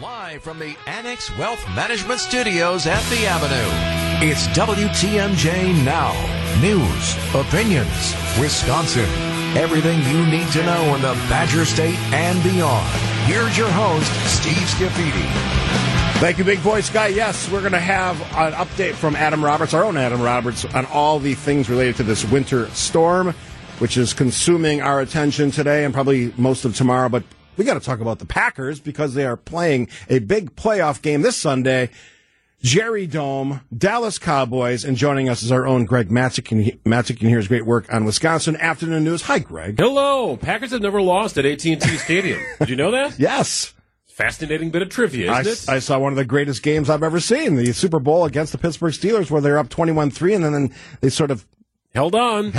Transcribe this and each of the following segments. Live from the Annex Wealth Management Studios at The Avenue, it's WTMJ Now. News, opinions, Wisconsin. Everything you need to know in the Badger State and beyond. Here's your host, Steve Scafidi. Thank you, Big Voice Guy. Yes, we're going to have an update from Adam Roberts, our own Adam Roberts, on all the things related to this winter storm, which is consuming our attention today and probably most of tomorrow, but we got to talk about the Packers because they are playing a big playoff game this Sunday. Jerry Dome, Dallas Cowboys, and joining us is our own Greg Matzek, and he here's great work on Wisconsin Afternoon News. Hi, Greg. Hello. Packers have never lost at AT&T Stadium. Did you know that? Yes. Fascinating bit of trivia, isn't it? I saw one of the greatest games I've ever seen, the Super Bowl against the Pittsburgh Steelers, where they're up 21-3, and then they sort of held on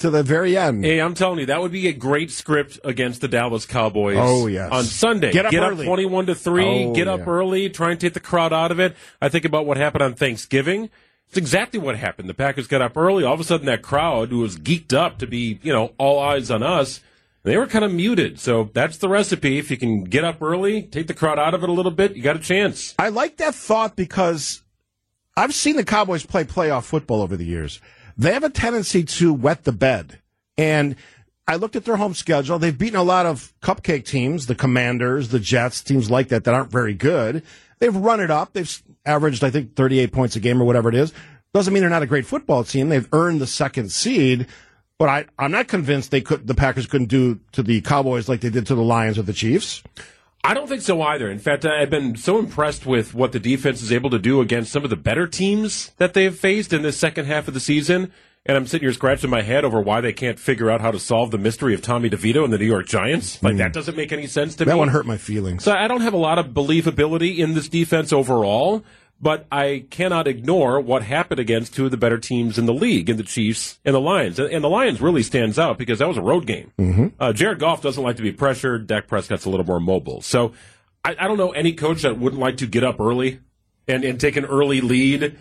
to the very end. Hey, I'm telling you, that would be a great script against the Dallas Cowboys. Oh, yes. On Sunday. Get up early. 21-3. Get up early. Try and take the crowd out of it. I think about what happened on Thanksgiving. It's exactly what happened. The Packers got up early. All of a sudden, that crowd who was geeked up to be, you know, all eyes on us, they were kind of muted. So that's the recipe. If you can get up early, take the crowd out of it a little bit, you got a chance. I like that thought because I've seen the Cowboys play playoff football over the years. They have a tendency to wet the bed. And I looked at their home schedule. They've beaten a lot of cupcake teams, the Commanders, the Jets, teams like that aren't very good. They've run it up. They've averaged, I think, 38 points a game or whatever it is. Doesn't mean they're not a great football team. They've earned the second seed. But I'm not convinced the Packers couldn't do to the Cowboys like they did to the Lions or the Chiefs. I don't think so either. In fact, I've been so impressed with what the defense is able to do against some of the better teams that they have faced in this second half of the season. And I'm sitting here scratching my head over why they can't figure out how to solve the mystery of Tommy DeVito and the New York Giants. Like, that doesn't make any sense to me. That one hurt my feelings. So I don't have a lot of believability in this defense overall, but I cannot ignore what happened against two of the better teams in the league, in the Chiefs and the Lions. And the Lions really stands out because that was a road game. Mm-hmm. Jared Goff doesn't like to be pressured. Dak Prescott's a little more mobile. So I don't know any coach that wouldn't like to get up early and take an early lead.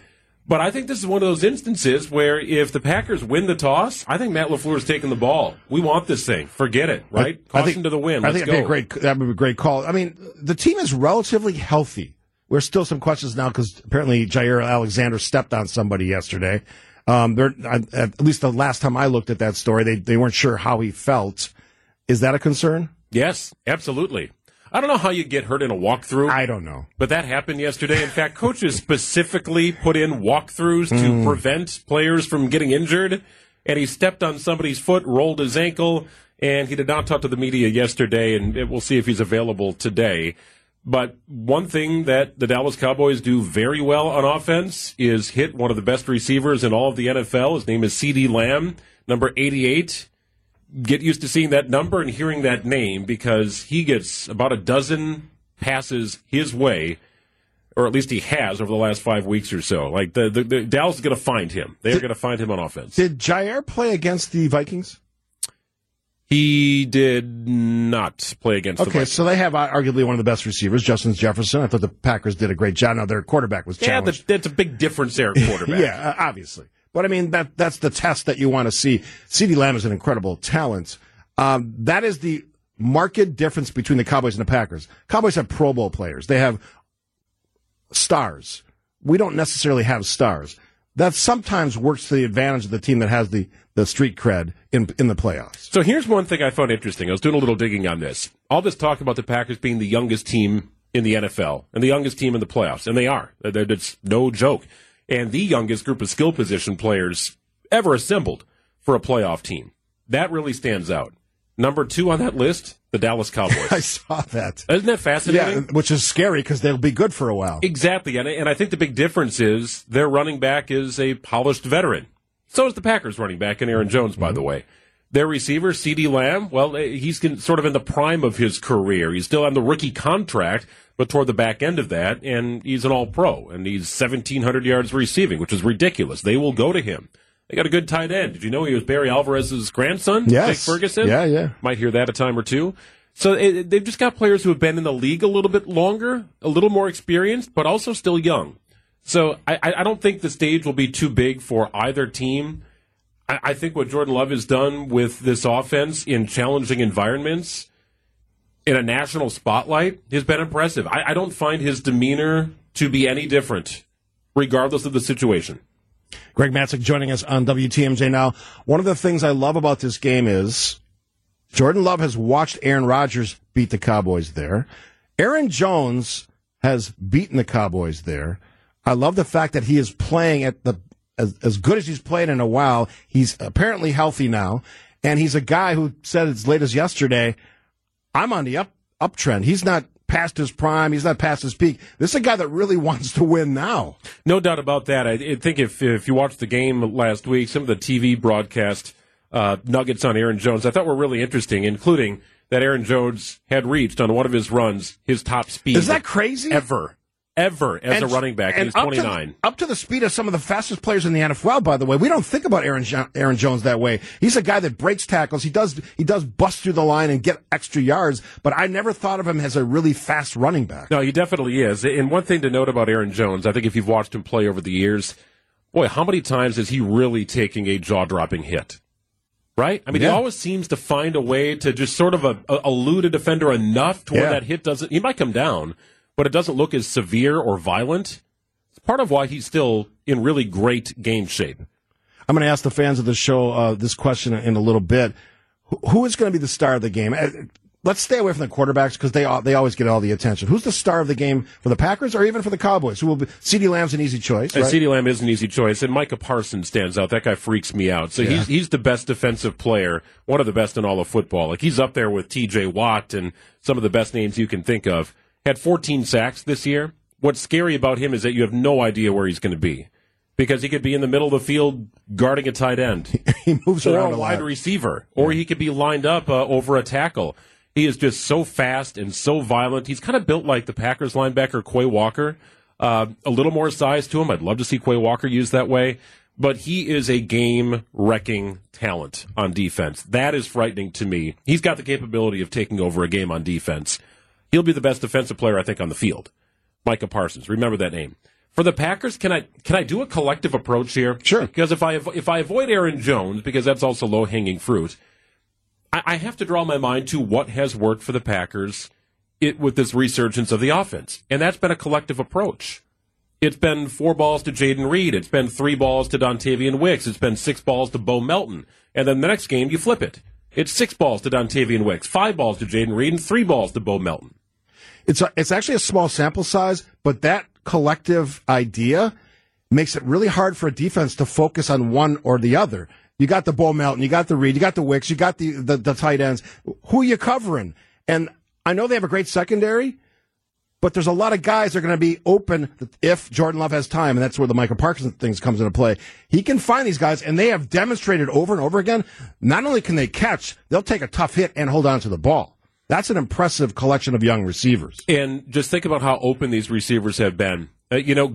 But I think this is one of those instances where if the Packers win the toss, I think Matt LaFleur is taking the ball. We want this thing. Forget it, right? Caution to the wind. Let's go. That would be a great call. I mean, the team is relatively healthy. There's still some questions now because apparently Jair Alexander stepped on somebody yesterday. At least the last time I looked at that story, they weren't sure how he felt. Is that a concern? Yes, absolutely. I don't know how you get hurt in a walkthrough. I don't know. But that happened yesterday. In fact, coaches specifically put in walkthroughs to prevent players from getting injured. And he stepped on somebody's foot, rolled his ankle, and he did not talk to the media yesterday. And we'll see if he's available today. But one thing that the Dallas Cowboys do very well on offense is hit one of the best receivers in all of the NFL. His name is CeeDee Lamb, number 88. Get used to seeing that number and hearing that name because he gets about a dozen passes his way, or at least he has over the last 5 weeks or so. Like the Dallas is going to find him. They are going to find him on offense. Did Jair play against the Vikings? He did not play against the Vikings. Okay, so they have arguably one of the best receivers, Justin Jefferson. I thought the Packers did a great job. Now, their quarterback was challenged. Yeah, that's a big difference there at quarterback. Yeah, obviously. But, I mean, that's the test that you want to see. CeeDee Lamb is an incredible talent. That is the marked difference between the Cowboys and the Packers. Cowboys have Pro Bowl players. They have stars. We don't necessarily have stars. That sometimes works to the advantage of the team that has the street cred in the playoffs. So here's one thing I found interesting. I was doing a little digging on this. All this talk about the Packers being the youngest team in the NFL and the youngest team in the playoffs, and they are. It's no joke. And the youngest group of skill position players ever assembled for a playoff team. That really stands out. Number 2 on that list, the Dallas Cowboys. I saw that. Isn't that fascinating? Yeah, which is scary because they'll be good for a while. Exactly, and I think the big difference is their running back is a polished veteran. So is the Packers running back, and Aaron Jones, by the way. Their receiver, CeeDee Lamb, well, he's sort of in the prime of his career. He's still on the rookie contract, but toward the back end of that, and he's an all-pro, and he's 1,700 yards receiving, which is ridiculous. They will go to him. They got a good tight end. Did you know he was Barry Alvarez's grandson? Yes. Jake Ferguson? Yeah. Might hear that a time or two. So they've just got players who have been in the league a little bit longer, a little more experienced, but also still young. So I don't think the stage will be too big for either team. I think what Jordan Love has done with this offense in challenging environments in a national spotlight has been impressive. I don't find his demeanor to be any different, regardless of the situation. Greg Matzek joining us on WTMJ now. One of the things I love about this game is Jordan Love has watched Aaron Rodgers beat the Cowboys there. Aaron Jones has beaten the Cowboys there. I love the fact that he is playing at the as good as he's played in a while. He's apparently healthy now, and he's a guy who said as late as yesterday, I'm on the uptrend. He's not past his prime. He's not past his peak. This is a guy that really wants to win now. No doubt about that. I think if you watched the game last week, some of the TV broadcast nuggets on Aaron Jones I thought were really interesting, including that Aaron Jones had reached on one of his runs his top speed. Is that crazy? Ever as a running back. And he's 29. Up to the speed of some of the fastest players in the NFL, by the way. We don't think about Aaron Jones that way. He's a guy that breaks tackles. He does bust through the line and get extra yards, but I never thought of him as a really fast running back. No, he definitely is. And one thing to note about Aaron Jones, I think if you've watched him play over the years, boy, how many times is he really taking a jaw-dropping hit? Right? I mean, He always seems to find a way to just sort of elude a defender enough to where that hit doesn't... He might come down, but it doesn't look as severe or violent. It's part of why he's still in really great game shape. I'm going to ask the fans of the show this question in a little bit. Who is going to be the star of the game? Let's stay away from the quarterbacks because they always get all the attention. Who's the star of the game for the Packers or even for the Cowboys? Who will be? CeeDee Lamb's an easy choice. Right? CeeDee Lamb is an easy choice, and Micah Parsons stands out. That guy freaks me out. So he's the best defensive player, one of the best in all of football. Like he's up there with T.J. Watt and some of the best names you can think of. Had 14 sacks this year. What's scary about him is that you have no idea where he's going to be, because he could be in the middle of the field guarding a tight end. He moves around a wide receiver, or he could be lined up over a tackle. He is just so fast and so violent. He's kind of built like the Packers linebacker Quay Walker. A little more size to him. I'd love to see Quay Walker used that way. But he is a game-wrecking talent on defense. That is frightening to me. He's got the capability of taking over a game on defense. He'll be the best defensive player, I think, on the field. Micah Parsons. Remember that name. For the Packers, can I do a collective approach here? Sure. Because if I avoid Aaron Jones, because that's also low-hanging fruit, I have to draw my mind to what has worked for the Packers with this resurgence of the offense. And that's been a collective approach. It's been 4 balls to Jayden Reed. It's been 3 balls to Dontavian Wicks. It's been 6 balls to Bo Melton. And then the next game, you flip it. It's 6 balls to Dontavian Wicks, 5 balls to Jayden Reed, and 3 balls to Bo Melton. It's actually a small sample size, but that collective idea makes it really hard for a defense to focus on one or the other. You got the Bo Melton, you got the Reed, you got the Wicks, you got the tight ends. Who are you covering? And I know they have a great secondary, but there's a lot of guys that are going to be open if Jordan Love has time, and that's where the Micah Parsons thing comes into play. He can find these guys, and they have demonstrated over and over again, not only can they catch, they'll take a tough hit and hold on to the ball. That's an impressive collection of young receivers. And just think about how open these receivers have been.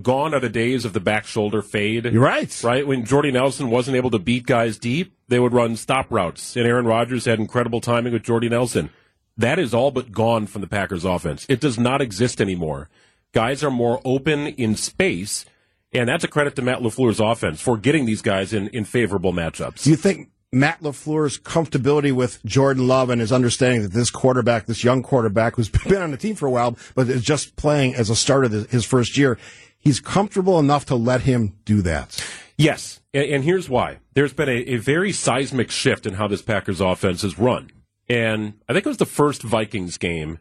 Gone are the days of the back shoulder fade. You're right. Right? When Jordy Nelson wasn't able to beat guys deep, they would run stop routes. And Aaron Rodgers had incredible timing with Jordy Nelson. That is all but gone from the Packers offense. It does not exist anymore. Guys are more open in space, and that's a credit to Matt LaFleur's offense for getting these guys in favorable matchups. You think Matt LaFleur's comfortability with Jordan Love and his understanding that this quarterback, this young quarterback who's been on the team for a while, but is just playing as a starter his first year, he's comfortable enough to let him do that? Yes, and here's why. There's been a very seismic shift in how this Packers offense is run. And I think it was the first Vikings game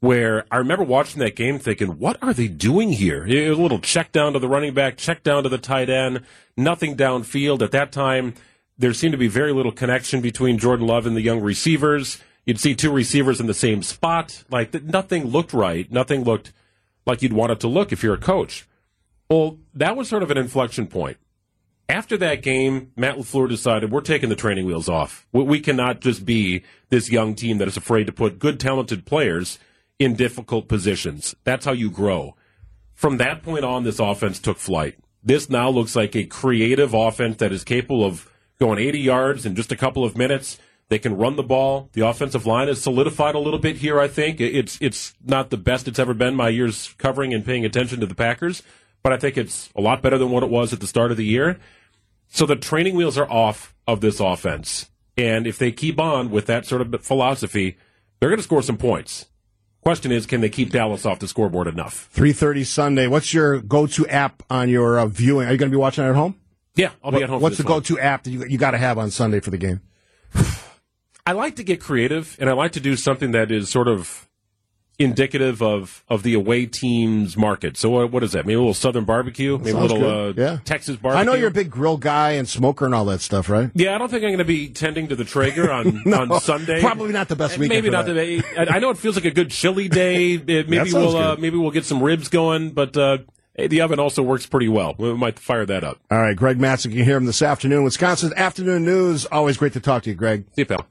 where I remember watching that game thinking, what are they doing here? It was a little check down to the running back, check down to the tight end, nothing downfield at that time. There seemed to be very little connection between Jordan Love and the young receivers. You'd see 2 receivers in the same spot. Like, nothing looked right. Nothing looked like you'd want it to look if you're a coach. Well, that was sort of an inflection point. After that game, Matt LaFleur decided, we're taking the training wheels off. We cannot just be this young team that is afraid to put good, talented players in difficult positions. That's how you grow. From that point on, this offense took flight. This now looks like a creative offense that is capable of going 80 yards in just a couple of minutes. They can run the ball. The offensive line is solidified a little bit here, I think. It's not the best it's ever been my years covering and paying attention to the Packers, but I think it's a lot better than what it was at the start of the year. So the training wheels are off of this offense. And if they keep on with that sort of philosophy, They're going to score some points. Question is, can they keep Dallas off the scoreboard enough? 3:30 Sunday. What's your go-to app on your viewing? Are you going to be watching it at home? Yeah, I'll be at home. What's the go-to app that you got to have on Sunday for the game? I like to get creative, and I like to do something that is sort of indicative of the away team's market. So what is that? Maybe a little Southern barbecue, maybe a little Texas barbecue. I know you're a big grill guy and smoker and all that stuff, right? Yeah, I don't think I'm going to be tending to the Traeger on, on Sunday. Probably not the best weekend. Maybe not today. I know it feels like a good chili day. Maybe we'll get some ribs going, but the oven also works pretty well. We might fire that up. All right, Greg Matzek, you can hear him this afternoon. Wisconsin's Afternoon News. Always great to talk to you, Greg. See you, pal.